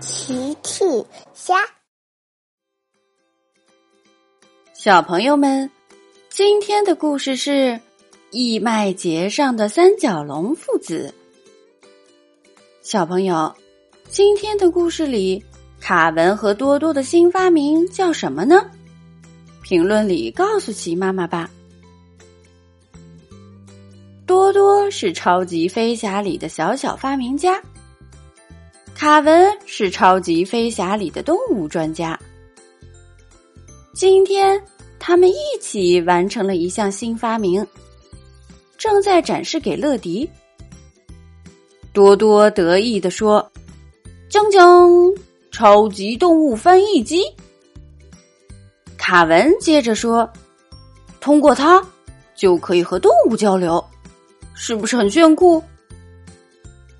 奇趣虾。小朋友们，今天的故事是义卖节上的三角龙父子。小朋友，今天的故事里，卡文和多多的新发明叫什么呢？评论里告诉奇妈妈吧。多多是超级飞侠里的小小发明家，卡文是超级飞侠里的动物专家。今天他们一起完成了一项新发明，正在展示给乐迪。多多得意地说：铮铮，超级动物翻译机。卡文接着说：通过它就可以和动物交流，是不是很炫酷？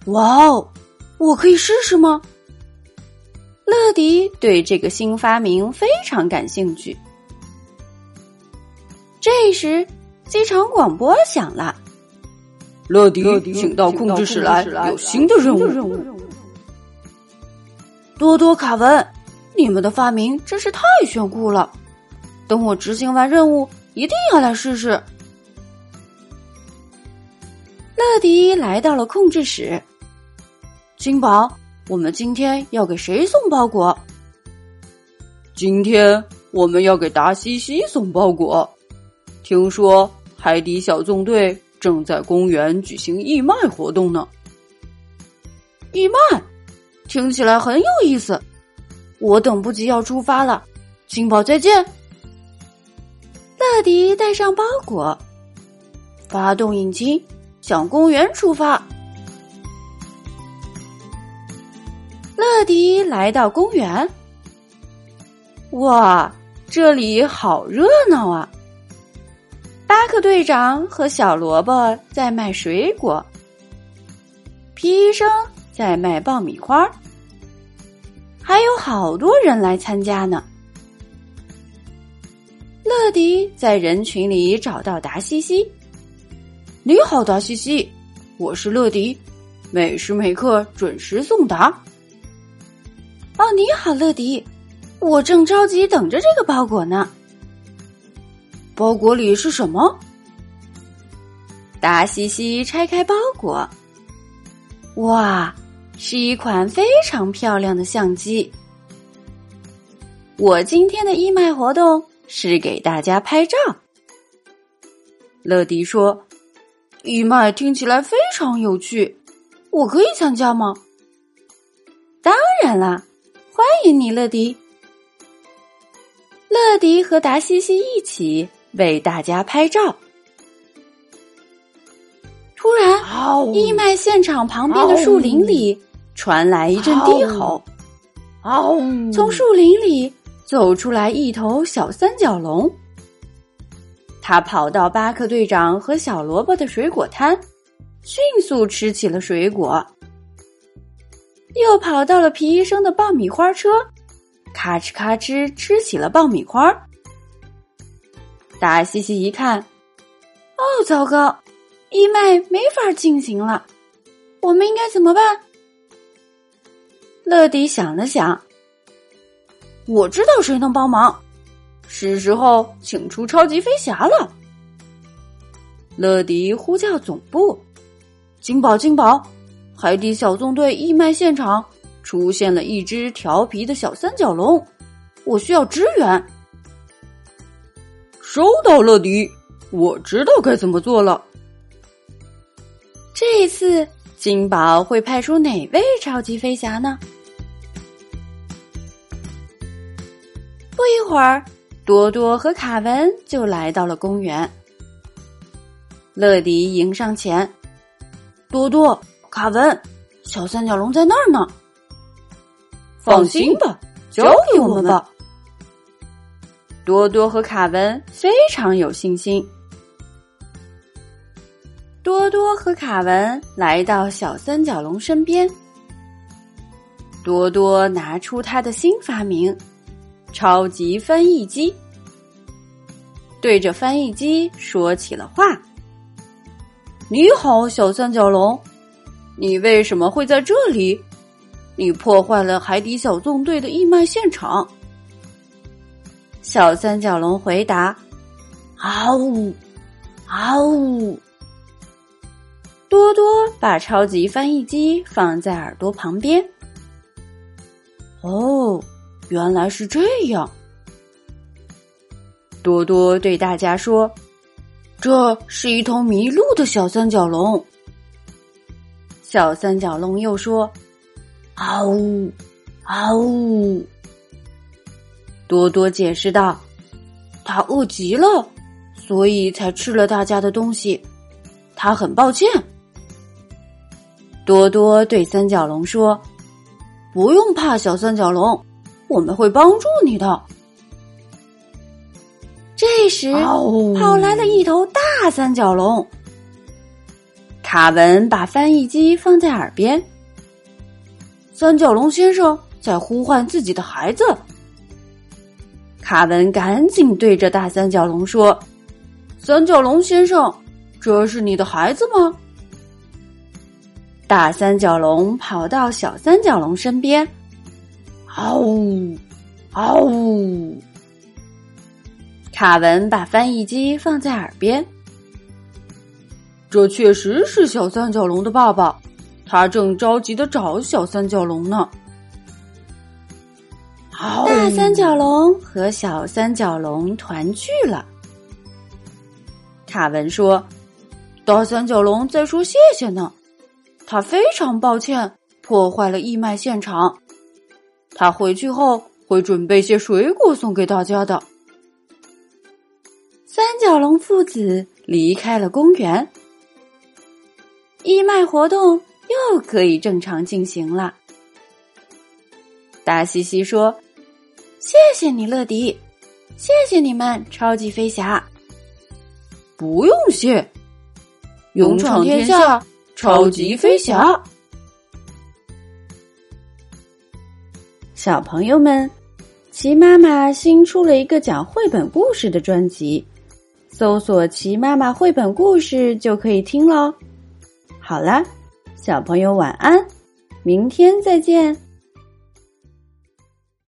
哇哦，我可以试试吗？乐迪对这个新发明非常感兴趣。这时机场广播响了，乐迪请到控制室来，有新的任务。多多、卡文，你们的发明真是太炫酷了，等我执行完任务一定要来试试。乐迪来到了控制室。金宝，我们今天要给谁送包裹？今天我们要给达西西送包裹。听说海底小纵队正在公园举行义卖活动呢。义卖听起来很有意思，我等不及要出发了，金宝再见。乐迪带上包裹，发动引擎，向公园出发。乐迪来到公园，哇，这里好热闹啊！巴克队长和小萝卜在卖水果，皮医生在卖爆米花，还有好多人来参加呢。乐迪在人群里找到达西西。你好，达西西，我是乐迪，每时每刻准时送达。哦，你好，乐迪，我正着急等着这个包裹呢。包裹里是什么？达西西拆开包裹，哇，是一款非常漂亮的相机。我今天的义卖活动是给大家拍照。乐迪说：义卖听起来非常有趣，我可以参加吗？当然啦，欢迎你，乐迪。乐迪和达西西一起为大家拍照。突然，义卖现场旁边的树林里传来一阵低吼，从树林里走出来一头小三角龙，它跑到巴克队长和小萝卜的水果摊，迅速吃起了水果，又跑到了皮医生的爆米花车，咔哧咔哧吃起了爆米花。达西西一看，哦，糟糕，义卖没法进行了，我们应该怎么办？乐迪想了想，我知道谁能帮忙，是时候请出超级飞侠了。乐迪呼叫总部：金宝，海底小纵队义卖现场出现了一只调皮的小三角龙，我需要支援。收到，乐迪，我知道该怎么做了。这一次金宝会派出哪位超级飞侠呢？不一会儿，多多和卡文就来到了公园。乐迪迎上前：多多、卡文，小三角龙在那儿呢。放心吧，交给我们吧。多多和卡文非常有信心。多多和卡文来到小三角龙身边，多多拿出他的新发明——超级翻译机，对着翻译机说起了话：“你好，小三角龙，你为什么会在这里？你破坏了海底小纵队的义卖现场。”小三角龙回答：“嗷呜，嗷呜。”多多把超级翻译机放在耳朵旁边。哦，原来是这样。多多对大家说：“这是一头迷路的小三角龙。”小三角龙又说：“嗷呜，嗷呜。”多多解释道：“他饿极了，所以才吃了大家的东西。他很抱歉。”多多对三角龙说：“不用怕，小三角龙，我们会帮助你的。”这时，跑来了一头大三角龙。卡文把翻译机放在耳边，三角龙先生在呼唤自己的孩子。卡文赶紧对着大三角龙说：“三角龙先生，这是你的孩子吗？”大三角龙跑到小三角龙身边，嗷呜，嗷呜。卡文把翻译机放在耳边，这确实是小三角龙的爸爸，他正着急地找小三角龙呢。大三角龙和小三角龙团聚了。卡文说：“大三角龙在说谢谢呢。他非常抱歉破坏了义卖现场，他回去后会准备些水果送给大家的。”三角龙父子离开了公园，义卖活动又可以正常进行了。大西西说：“谢谢你，乐迪，谢谢你们，超级飞侠。”“不用谢，勇闯天下。”超级飞侠，小朋友们，奇妈妈新出了一个讲绘本故事的专辑，搜索奇妈妈绘本故事就可以听咯。好了，小朋友晚安，明天再见。